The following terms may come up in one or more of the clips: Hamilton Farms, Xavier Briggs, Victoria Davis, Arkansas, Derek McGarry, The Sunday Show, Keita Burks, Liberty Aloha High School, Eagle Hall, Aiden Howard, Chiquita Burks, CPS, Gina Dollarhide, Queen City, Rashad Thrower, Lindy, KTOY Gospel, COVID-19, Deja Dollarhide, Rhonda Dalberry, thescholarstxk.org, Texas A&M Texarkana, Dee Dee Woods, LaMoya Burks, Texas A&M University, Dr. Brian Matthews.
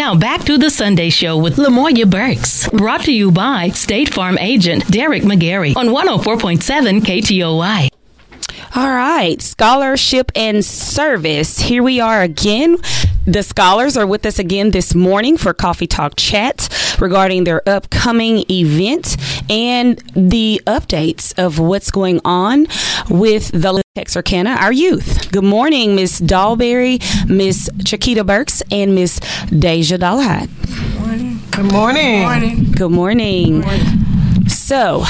Now back to the Sunday Show with LaMoya Burks. Brought to you by State Farm Agent Derek McGarry on 104.7 KTOY. All right, scholarship and service. Here we are again. The scholars are with us again this morning for Coffee Talk Chat regarding their upcoming event and the updates of what's going on with the Texarkana, our youth. Good morning, Miss Dalberry, Miss Chiquita Burks, and Miss Deja Dollarhide. Good morning. Good morning. Good morning. Good morning. So,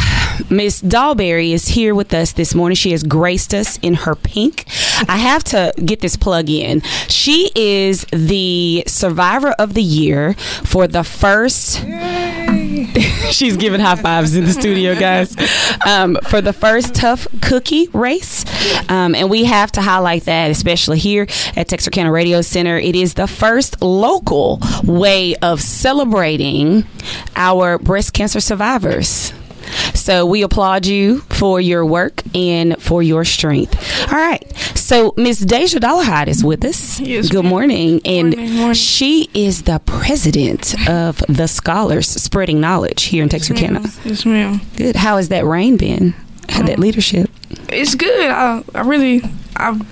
Miss Dalberry is here with us this morning. She has graced us in her pink. I have to get this plug in. She is the Survivor of the Year for the first... She's giving high fives in the studio, guys. For the first Tough Cookie race. And we have to highlight that, especially here at Texarkana Radio Center. It is the first local way of celebrating our breast cancer survivors. So we applaud you for your work and for your strength. All right. So Miss Deja Dollarhide is with us. Yes, good morning. And morning. She is the president of The Scholars, spreading knowledge here in Texarkana. Yes, ma'am. Good. How has that reign been? How that leadership? It's good. I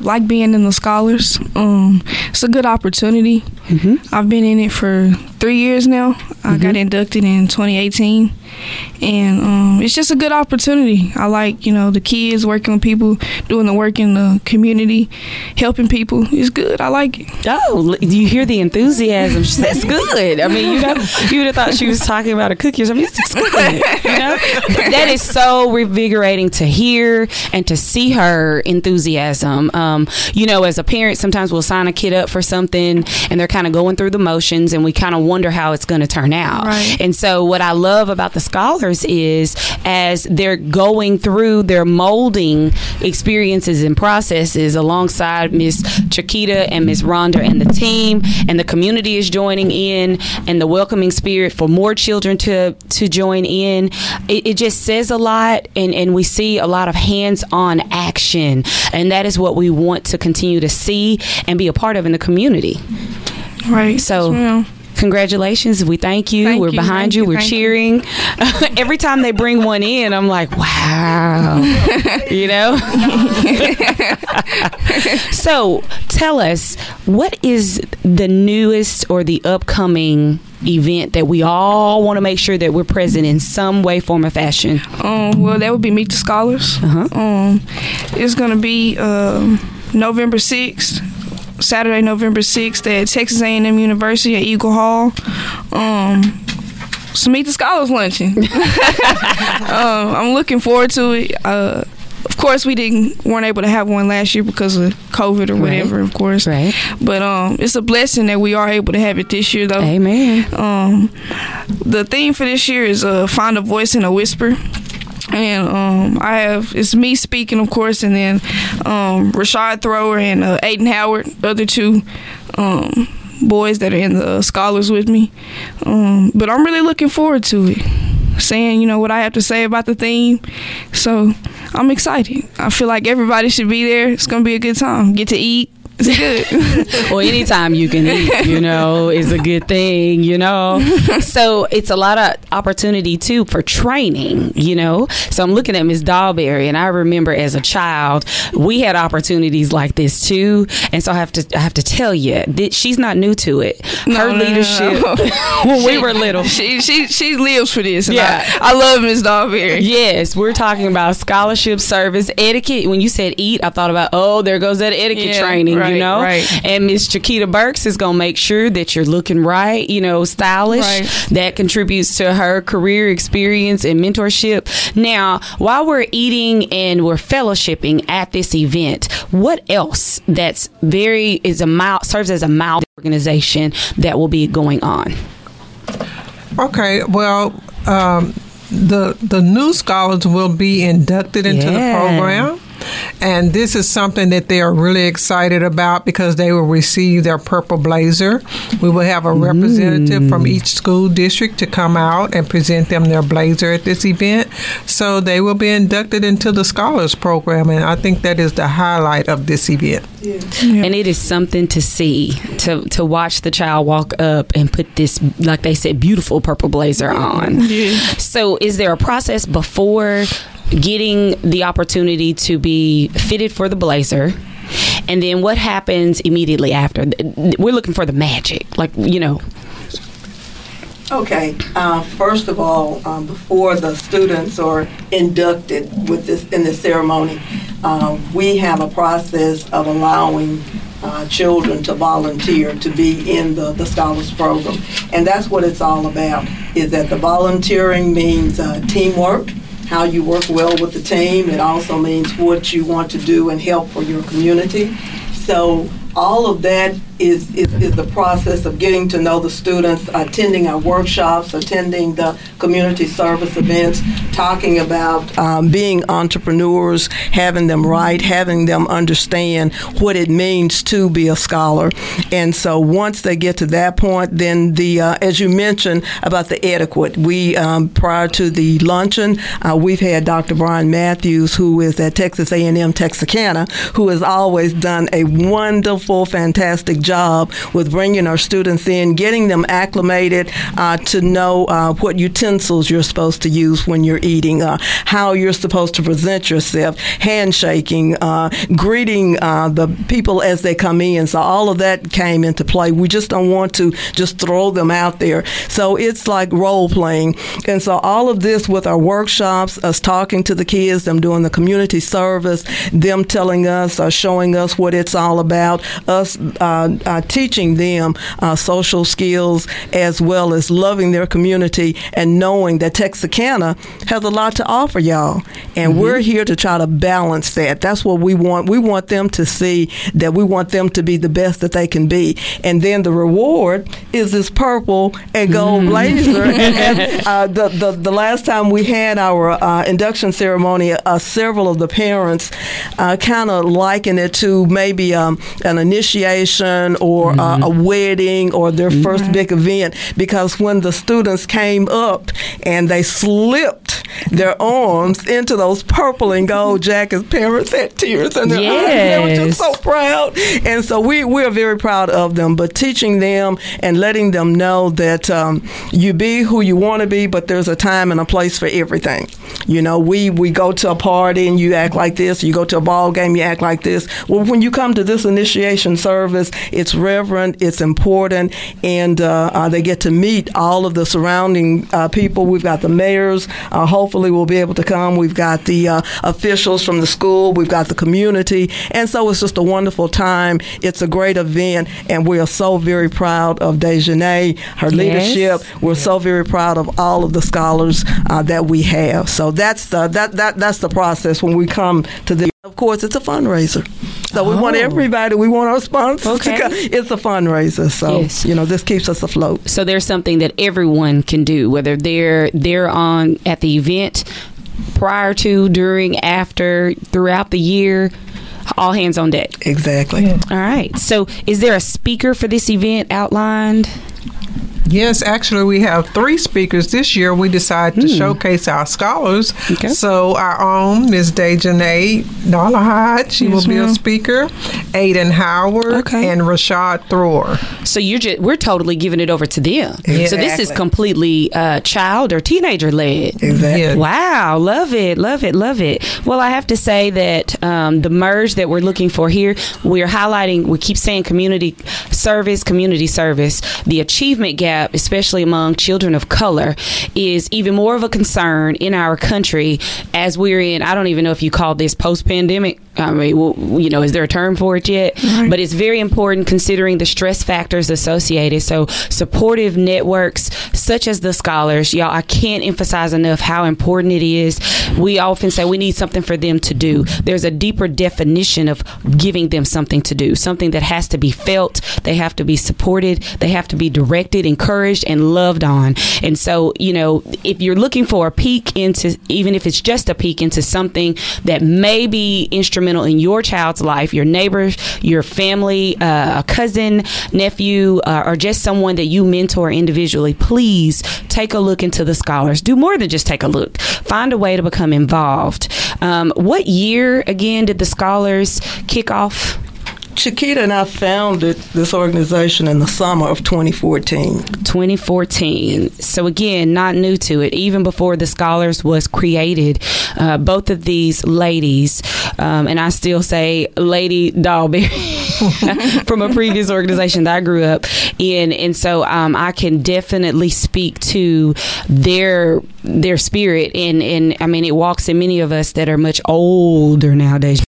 like being in The Scholars. It's a good opportunity. Mm-hmm. I've been in it for 3 years now. I got inducted in 2018, and it's just a good opportunity. I like, the kids, working with people, doing the work in the community, helping people. It's good. I like it. Oh, you hear the enthusiasm. That's good. I mean, you would have thought she was talking about a cookie or something. It's good. That is so revigorating to hear and to see her enthusiasm. As a parent, sometimes we'll sign a kid up for something and they're kind of going through the motions and we kind of wonder how it's going to turn out. Right. And so what I love about the scholars is as they're going through their molding experiences and processes alongside Miss Chiquita and Miss Rhonda and the team, and the community is joining in, and the welcoming spirit for more children to join in. It just says a lot, and we see a lot of hands-on action, and that is what we want to continue to see and be a part of in the community. Right. So congratulations. We thank you. We're behind you. We're cheering. Every time they bring one in, I'm like, wow. So tell us, what is the newest or the upcoming event that we all want to make sure that we're present in some way, form, or fashion? Well, that would be Meet the Scholars. It's going to be November 6th. Saturday, November 6th at Texas A&M University at Eagle Hall. So Meet the Scholars luncheon. I'm looking forward to it. Of course, we weren't able to have one last year because of COVID or whatever, of course. Right. But it's a blessing that we are able to have it this year, though. Amen. The theme for this year is Find a Voice in a Whisper. And it's me speaking, of course, and then Rashad Thrower and Aiden Howard, the other two boys that are in the scholars with me. But I'm really looking forward to it, saying, what I have to say about the theme. So I'm excited. I feel like everybody should be there. It's going to be a good time. Get to eat. It's good. Well, anytime you can eat, is a good thing, So it's a lot of opportunity, too, for training, So I'm looking at Ms. Dalberry, and I remember as a child, we had opportunities like this, too. And so I have to tell you, she's not new to it. Her leadership when we were little. She lives for this. Yeah. I love Ms. Dalberry. Yes. We're talking about scholarship, service, etiquette. When you said eat, I thought about, there goes that etiquette training. Right. Right. And Miss Chiquita Burks is going to make sure that you're looking right, stylish. Right. That contributes to her career experience and mentorship. Now, while we're eating and we're fellowshipping at this event, what else that's serves as a mild organization that will be going on? Okay, well, the new scholars will be inducted into the program. And this is something that they are really excited about because they will receive their purple blazer. We will have a representative from each school district to come out and present them their blazer at this event. So they will be inducted into the Scholars Program, and I think that is the highlight of this event. Yeah. Yeah. And it is something to see, to watch the child walk up and put this, like they said, beautiful purple blazer on. Yeah. So is there a process before getting the opportunity to be fitted for the blazer? And then what happens immediately after? We're looking for the magic, like, you know. Okay. First of all, before the students are inducted with this in this ceremony, we have a process of allowing children to volunteer to be in the Scholars Program. And that's what it's all about, is that the volunteering means teamwork, how you work well with the team. It also means what you want to do and help for your community. So all of that is the process of getting to know the students, attending our workshops, attending the community service events, talking about being entrepreneurs, having them write, having them understand what it means to be a scholar. And so once they get to that point, then the as you mentioned about the etiquette, we prior to the luncheon, we've had Dr. Brian Matthews, who is at Texas A&M Texarkana, who has always done a wonderful, fantastic job with bringing our students in, getting them acclimated to know what utensils you're supposed to use when you're eating, how you're supposed to present yourself, handshaking, greeting the people as they come in. So all of that came into play. We just don't want to just throw them out there. So it's like role playing. And so all of this with our workshops, us talking to the kids, them doing the community service, them telling us, showing us what it's all about, us teaching them social skills as well as loving their community and knowing that Texarkana has a lot to offer y'all. And we're here to try to balance that. That's what we want. We want them to see that we want them to be the best that they can be. And then the reward is this purple and gold blazer. And the last time we had our induction ceremony, several of the parents kind of likened it to maybe an initiation or a wedding or their first big event, because when the students came up and they slipped their arms into those purple and gold jackets, parents had tears in their eyes. They were just so proud. And so we are very proud of them, but teaching them and letting them know that you be who you want to be, but there's a time and a place for everything. You know, we go to a party and you act like this, you go to a ball game, you act like this. Well, when you come to this initiation service, it's reverent, it's important, and they get to meet all of the surrounding people. We've got the mayors, hopefully we'll be able to come. We've got the officials from the school. We've got the community. And so it's just a wonderful time. It's a great event, and we are so very proud of Dejanay, her leadership. We're so very proud of all of the scholars that we have. So that's the process when we come to the. Of course, it's a fundraiser. So we want everybody, we want our sponsors to come. It's a fundraiser. So, you know, this keeps us afloat. So there's something that everyone can do, whether they're on at the event, prior to, during, after, throughout the year. All hands on deck. Exactly. Yeah. All right. So is there a speaker for this event outlined? Yes, actually, we have 3 speakers this year. We decided to showcase our scholars. Okay. So our own Ms. Deja Dollarhide, she will be a speaker. Aiden Howard and Rashad Thrower. So we're totally giving it over to them. Exactly. So this is completely child or teenager led. Exactly. Yes. Wow, love it, love it, love it. Well, I have to say that the merge that we're looking for here, we're highlighting. We keep saying community service. The achievement gap, especially among children of color, is even more of a concern in our country as we're in, I don't even know if you call this post-pandemic I mean, well, you know, is there a term for it yet? Right. But it's very important considering the stress factors associated. So supportive networks such as the Scholars, y'all, I can't emphasize enough how important it is. We often say we need something for them to do. There's a deeper definition of giving them something to do, something that has to be felt. They have to be supported. They have to be directed, encouraged, and loved on. And so, you know, if you're looking for a peek into, even if it's just a peek into something that may be instrumental in your child's life, your neighbors, your family, a cousin, nephew, or just someone that you mentor individually, please take a look into the Scholars. Do more than just take a look. Find a way to become involved. What year, again, did the Scholars kick off? Chiquita and I founded this organization in the summer of 2014. 2014. So again, not new to it. Even before the Scholars was created, both of these ladies, and I still say Lady Dalberry from a previous organization that I grew up in. And so I can definitely speak to their spirit. And I mean, it walks in many of us that are much older nowadays.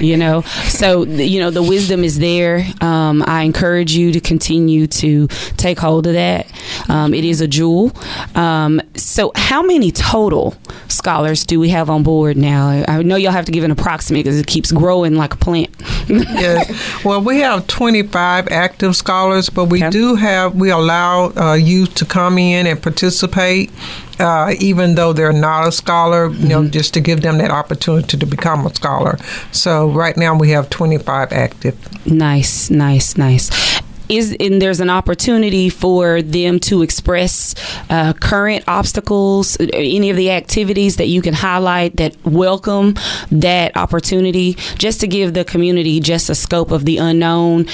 You know, so, you know, the wisdom is there. I encourage you to continue to take hold of that. It is a jewel. So how many total Scholars do we have on board now? I know y'all have to give an approximate because it keeps growing like a plant. Yes. Well, we have 25 active Scholars, but we do have, we allow youth to come in and participate. Even though they're not a scholar, you know, just to give them that opportunity to become a scholar. So right now we have 25 active. Nice, nice, nice. And there's an opportunity for them to express current obstacles, any of the activities that you can highlight that welcome that opportunity, just to give the community just a scope of the unknown.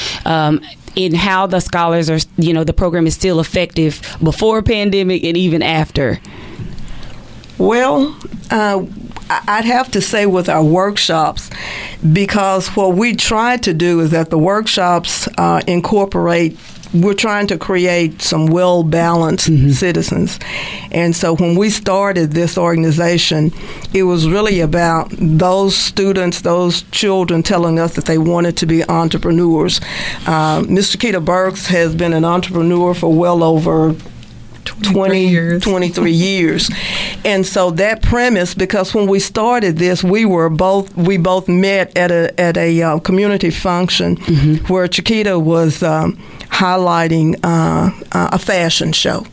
In how the Scholars are, you know, the program is still effective before pandemic and even after? Well, I'd have to say with our workshops, because what we try to do is that the workshops incorporate, we're trying to create some well-balanced citizens. And so when we started this organization, it was really about those students, those children telling us that they wanted to be entrepreneurs. Mr. Keita Burks has been an entrepreneur for well over 23 years. And so that premise, because when we started this, we both met at a community function where Chiquita was highlighting a fashion show.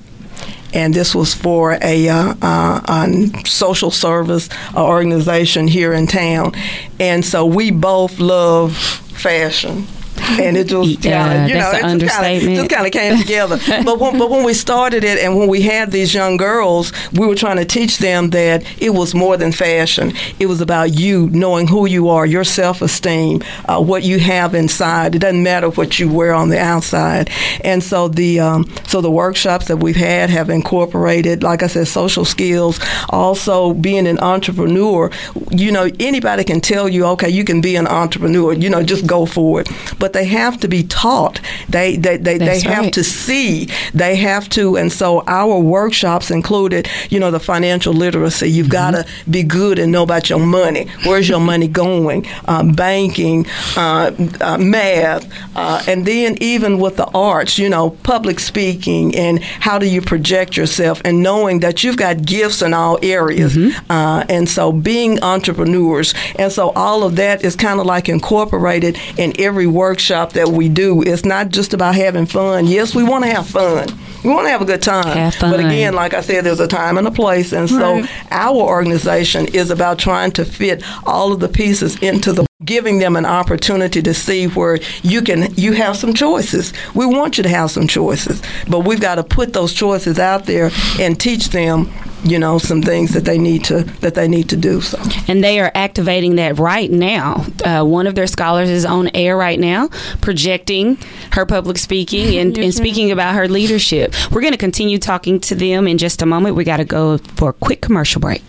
And this was for a social service organization here in town. And so we both love fashion. And it just, you know, it just kind of came together. But when we started it and when we had these young girls, we were trying to teach them that it was more than fashion. It was about you knowing who you are, your self-esteem, what you have inside. It doesn't matter what you wear on the outside. And so the workshops that we've had have incorporated, like I said, social skills. Also, being an entrepreneur, you know, anybody can tell you, okay, you can be an entrepreneur. You know, just go for it. But they have to be taught. They have to see. They have to. And so our workshops included, you know, the financial literacy. You've got to be good and know about your money. Where's your money going? Banking, math. And then even with the arts, you know, public speaking and how do you project yourself and knowing that you've got gifts in all areas. And so being entrepreneurs. And so all of that is kind of like incorporated in every workshop that we do. It's not just about having fun. Yes, we want to have fun. We want to have a good time. Have fun. But again, like I said, there's a time and a place. And so our organization is about trying to fit all of the pieces into the giving them an opportunity to see where you have some choices. We want you to have some choices, but we've got to put those choices out there and teach them, you know, some things that they need to do. So. And they are activating that right now. One of their Scholars is on air right now, projecting her public speaking and speaking about her leadership. We're going to continue talking to them in just a moment. We got to go for a quick commercial break.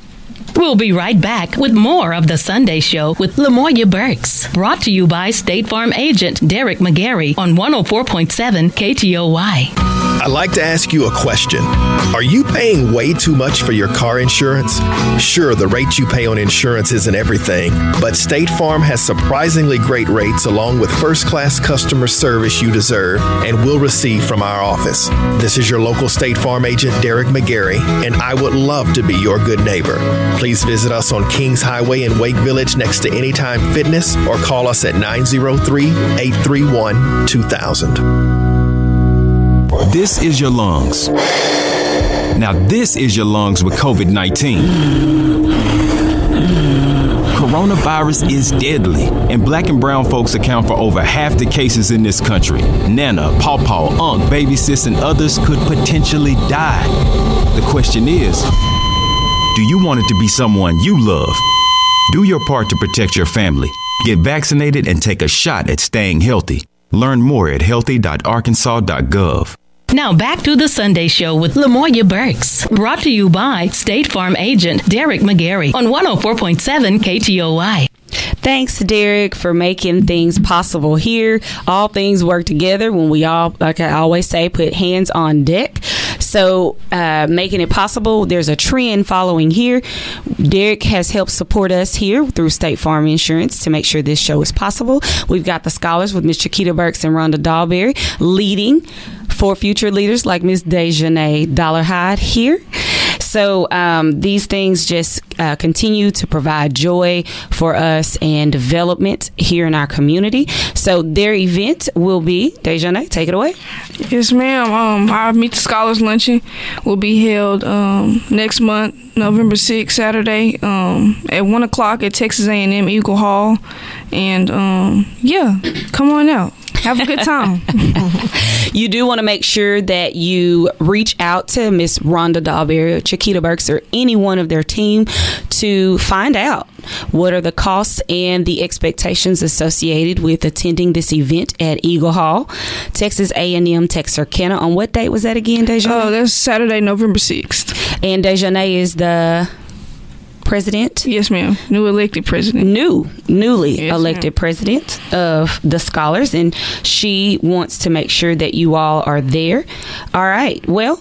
We'll be right back with more of The Sunday Show with LaMoya Burks. Brought to you by State Farm agent Derek McGarry on 104.7 KTOY. I'd like to ask you a question. Are you paying way too much for your car insurance? Sure, the rate you pay on insurance isn't everything, but State Farm has surprisingly great rates along with first-class customer service you deserve and will receive from our office. This is your local State Farm agent, Derek McGarry, and I would love to be your good neighbor. Please visit us on Kings Highway in Wake Village next to Anytime Fitness or call us at 903-831-2000. This is your lungs. Now this is your lungs with COVID-19. Coronavirus is deadly, and black and brown folks account for over half the cases in this country. Nana, pawpaw, unk, baby sis, and others could potentially die. The question is, do you want it to be someone you love? Do your part to protect your family. Get vaccinated and take a shot at staying healthy. Learn more at healthy.arkansas.gov. Now back to the Sunday Show with LaMoya Burks. Brought to you by State Farm agent Derek McGarry on 104.7 KTOY. Thanks, Derek, for making things possible here. All things work together when we all, like I always say, put hands on deck. So making it possible, there's a trend following here. Derek has helped support us here through State Farm Insurance to make sure this show is possible. We've got the scholars with Ms. Chiquita Burks and Rhonda Dalberry leading for future leaders like Ms. Deja Dollarhide here. So these things just continue to provide joy for us and development here in our community. So their event will be, Dejanay, take it away. Yes, ma'am. Our Meet the Scholars Luncheon will be held next month, November 6th, Saturday, at 1 o'clock at Texas A&M Eagle Hall. And, yeah, come on out. Have a good time. You do want to make sure that you reach out to Miss Rhonda Dalberry, Chiquita Burks, or any one of their team to find out what are the costs and the expectations associated with attending this event at Eagle Hall, Texas A&M Texarkana. On what date was that again, Dejanay? Oh, that's Saturday, November 6th. And Dejanay is the... president? Yes, ma'am. New elected president. Newly yes, elected ma'am. President of the Scholars, and she wants to make sure that you all are there. All right. Well,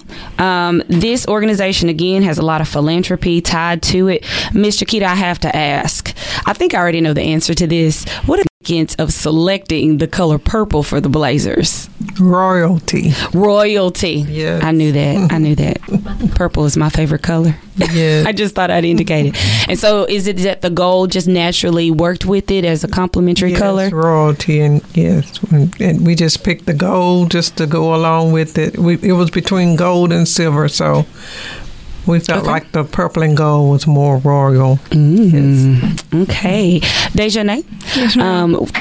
this organization, again, has a lot of philanthropy tied to it. Ms. Chiquita, I have to ask. I think I already know the answer to this. What are the significance of selecting the color purple for the Blazers? Royalty. Yes. I knew that. Purple is my favorite color. Yes. I just thought I'd indicate it. And so is it that the gold just naturally worked with it as a complementary color? Yes, royalty. And yes, and we just picked the gold just to go along with it. It was between gold and silver, so we felt like the purple and gold was more royal. Mm. Yes. Okay. Dejanay, yes,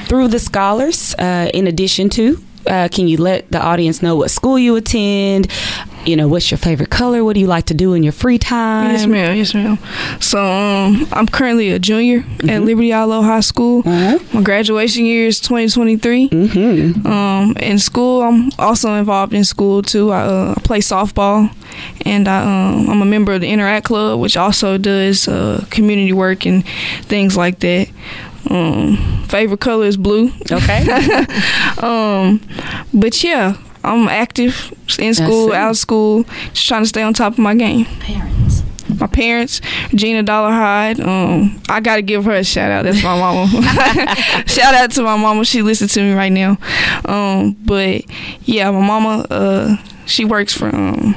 through the Scholars, in addition to, can you let the audience know what school you attend? You know, what's your favorite color? What do you like to do in your free time? Yes, ma'am. So, I'm currently a junior at Liberty Aloha High School. My graduation year is 2023. In school, I'm also involved in school, too. I play softball, and I'm a member of the Interact Club, which also does community work and things like that. Favorite color is blue. Okay. But yeah, I'm active in school, out of school, just trying to stay on top of my game. Parents. My parents, Gina Dollarhide. I got to give her a shout out. That's my mama. Shout out to my mama. She listens to me right now. But yeah, my mama, she works in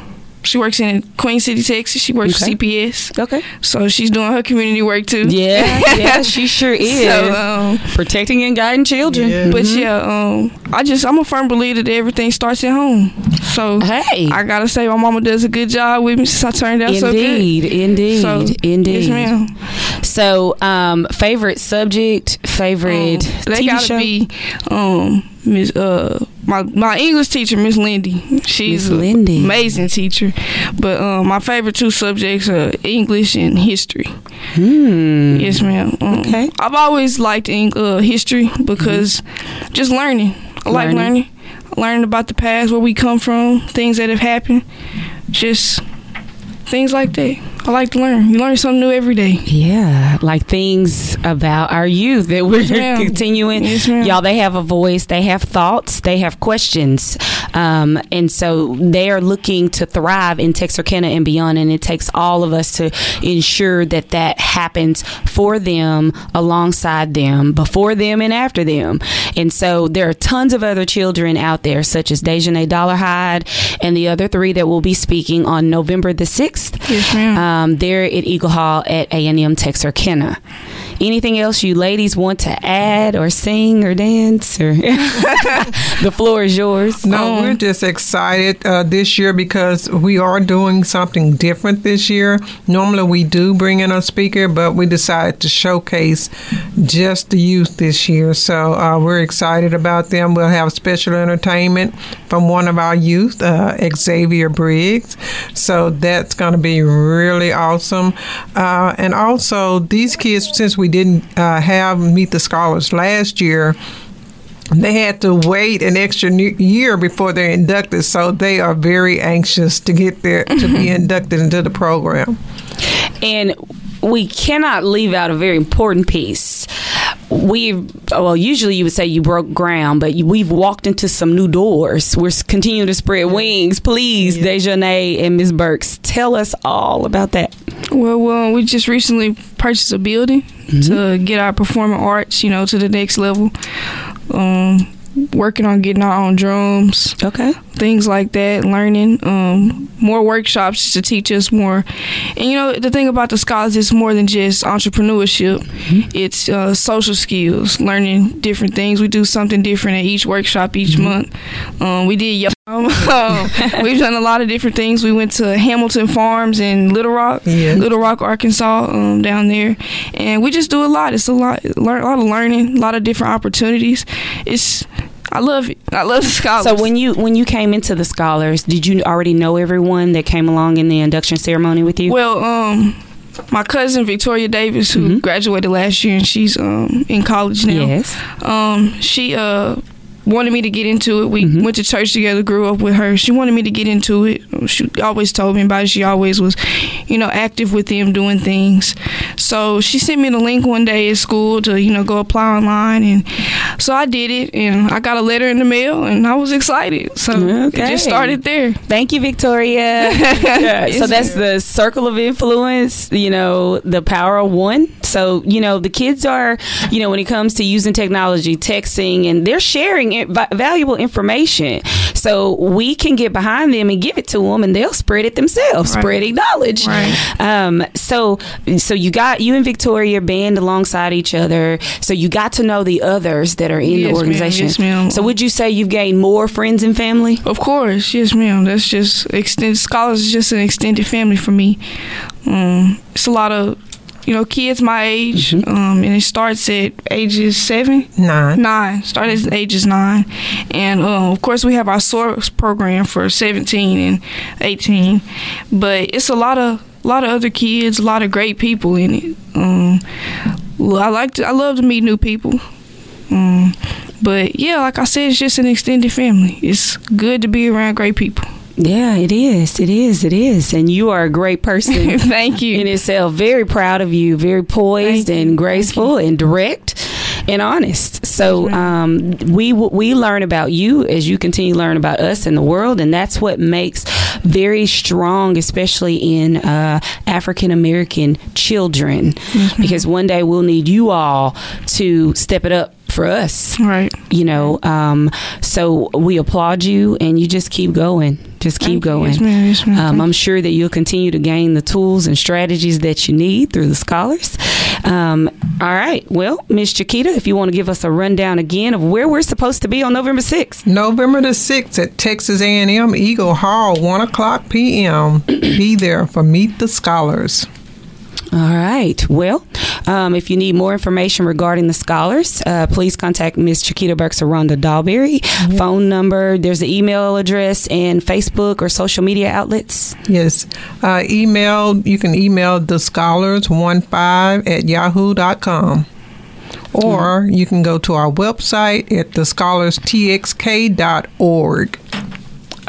Queen City, Texas. She works for CPS. Okay. So she's doing her community work, too. Yeah, she sure is. So, protecting and guiding children. Yeah. But, I'm a firm believer that everything starts at home. So, hey. I got to say, my mama does a good job with me since I turned out so good. Indeed. Yes, ma'am. So, favorite subject, favorite TV show? They got to be... Miss my English teacher, Miss Lindy. She's an amazing teacher. But my favorite two subjects are English and history. Yes, ma'am. Okay. I've always liked history because just learning. I like learning. Learning about the past, where we come from, things that have happened. Just things like that. I like to learn. You learn something new every day. Yeah, like things about our youth that we're continuing. Yes, y'all, they have a voice, they have thoughts, they have questions, and so they are looking to thrive in Texarkana and beyond, and it takes all of us to ensure that that happens for them, alongside them, before them, and after them. And so there are tons of other children out there, such as Deja Dollarhide and the other three that will be speaking on November the 6th. Yes, ma'am. They're at Eagle Hall at A&M Texarkana. Anything else you ladies want to add or sing or dance? Or the floor is yours. No, we're just excited this year because we are doing something different this year. Normally we do bring in a speaker, but we decided to showcase just the youth this year. So we're excited about them. We'll have special entertainment from one of our youth, Xavier Briggs. So that's going to be really awesome. And also these kids, since we didn't have Meet the Scholars last year, they had to wait an extra year before they're inducted, so they are very anxious to get there, to be inducted into the program. And we cannot leave out a very important piece. Usually you would say you broke ground, but we've walked into some new doors. We're continuing to spread wings. Please, Dejanay and Ms. Burks, tell us all about that. Well, we just recently purchased a building to get our performing arts, to the next level. Working on getting our own drums, things like that, learning more workshops to teach us more. And the thing about the scholars is more than just entrepreneurship; it's social skills, learning different things. We do something different at each workshop each month. We did. We've done a lot of different things. We went to Hamilton Farms in Little Rock, Arkansas, down there, and we just do a lot. It's a lot of learning, a lot of different opportunities. I love it. I love the scholars. So when you came into the scholars, did you already know everyone that came along in the induction ceremony with you? Well, my cousin Victoria Davis, who graduated last year and she's in college now. Yes. She wanted me to get into it. We went to church together, grew up with her. She wanted me to get into it. She always told me about it. She always was, active with them, doing things. So she sent me the link one day at school to, go apply online. And so I did it, and I got a letter in the mail, and I was excited. So it just started there. Thank you, Victoria. So that's the circle of influence, the power of one. So, the kids are, when it comes to using technology, texting, and they're sharing valuable information, so we can get behind them and give it to them, and they'll spread it themselves, spreading knowledge. Right. So you and Victoria band alongside each other, so you got to know the others that are in the organization. Ma'am. So would you say you've gained more friends and family? Of course, yes, ma'am. That's scholars is just an extended family for me. It's a lot of kids my age, and it starts at ages 7? 9. 9. Started at ages 9. And, of course, we have our source program for 17 and 18. But it's a lot of other kids, a lot of great people in it. I love to meet new people. But, like I said, it's just an extended family. It's good to be around great people. Yeah, it is. It is. It is. And you are a great person. Thank you. In itself, very proud of you, very poised and graceful and direct and honest. So we learn about you as you continue to learn about us and the world. And that's what makes very strong, especially in African-American children, because one day we'll need you all to step it up for us. Right. So we applaud you, and you just keep going. Just keep going. Yes, ma'am. Yes, ma'am. I'm sure that you'll continue to gain the tools and strategies that you need through the scholars. All right. Well, Ms. Chiquita, if you want to give us a rundown again of where we're supposed to be on November 6th. November the 6th at Texas A&M Eagle Hall, 1:00 p.m. Be there for Meet the Scholars. All right. Well, if you need more information regarding the scholars, please contact Ms. Chiquita Burks or Rhonda Dalberry. Phone number, there's an email address, and Facebook or social media outlets. Yes. You can email thescholars15@yahoo.com. Or you can go to our website at thescholarstxk.org.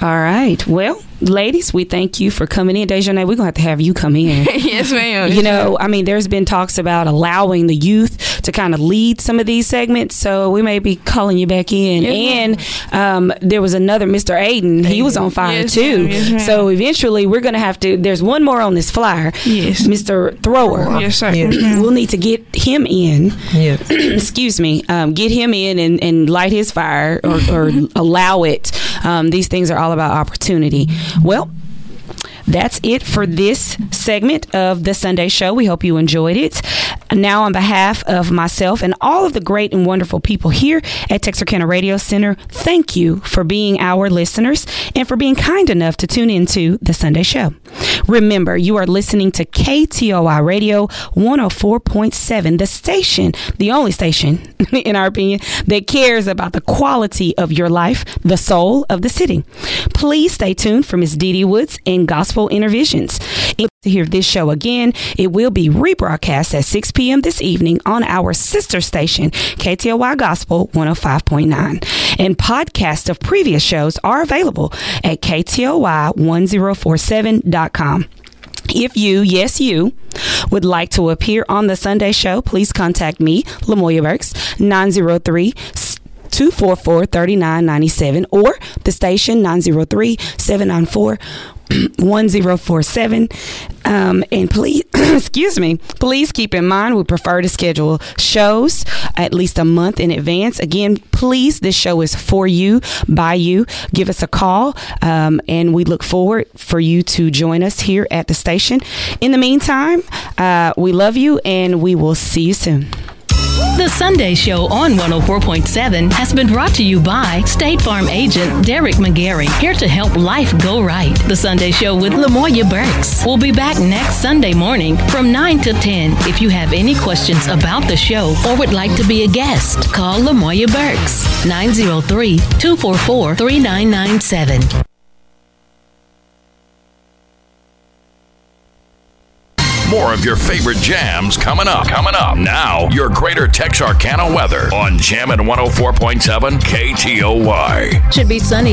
All right. Well, ladies, we thank you for coming in. Dejanay, we're going to have you come in. Yes, ma'am. You know, I mean, there's been talks about allowing the youth to kind of lead some of these segments, so we may be calling you back in. Yes, and there was another Mr. Aiden. He was on fire, yes, too. Yes, so eventually, we're going to have to, there's one more on this flyer. Yes. Mr. Thrower. Yes, sir. Yes, we'll need to get him in. Yes. Excuse me. Get him in and light his fire or allow it. These things are all about opportunity. Well, that's it for this segment of the Sunday Show. We hope you enjoyed it. Now, on behalf of myself and all of the great and wonderful people here at Texarkana Radio Center, thank you for being our listeners and for being kind enough to tune into the Sunday Show. Remember, you are listening to KTOY Radio 104.7, the station, the only station, in our opinion, that cares about the quality of your life, the soul of the city. Please stay tuned for Miss Dee Dee Woods and Gospel Intervisions. To hear this show again, it will be rebroadcast at 6 p.m. this evening on our sister station, KTOY Gospel 105.9. And podcasts of previous shows are available at KTOY1047.com. If you, yes, you, would like to appear on the Sunday Show, please contact me, LaMoya Burks, 903-244-3997, or the station 903-794-1047. And please, excuse me, please keep in mind we prefer to schedule shows at least a month in advance. Again, please, this show is for you, by you. Give us a call, and we look forward for you to join us here at the station. In the meantime, we love you, and we will see you soon. The Sunday Show on 104.7 has been brought to you by State Farm agent Derek McGarry, here to help life go right. The Sunday Show with LaMoya Burks. We'll be back next Sunday morning from 9 to 10. If you have any questions about the show or would like to be a guest, call LaMoya Burks, 903-244-3997. More of your favorite jams coming up. Now, your Greater Texarkana weather on Jam at 104.7 KTOY. Should be sunny.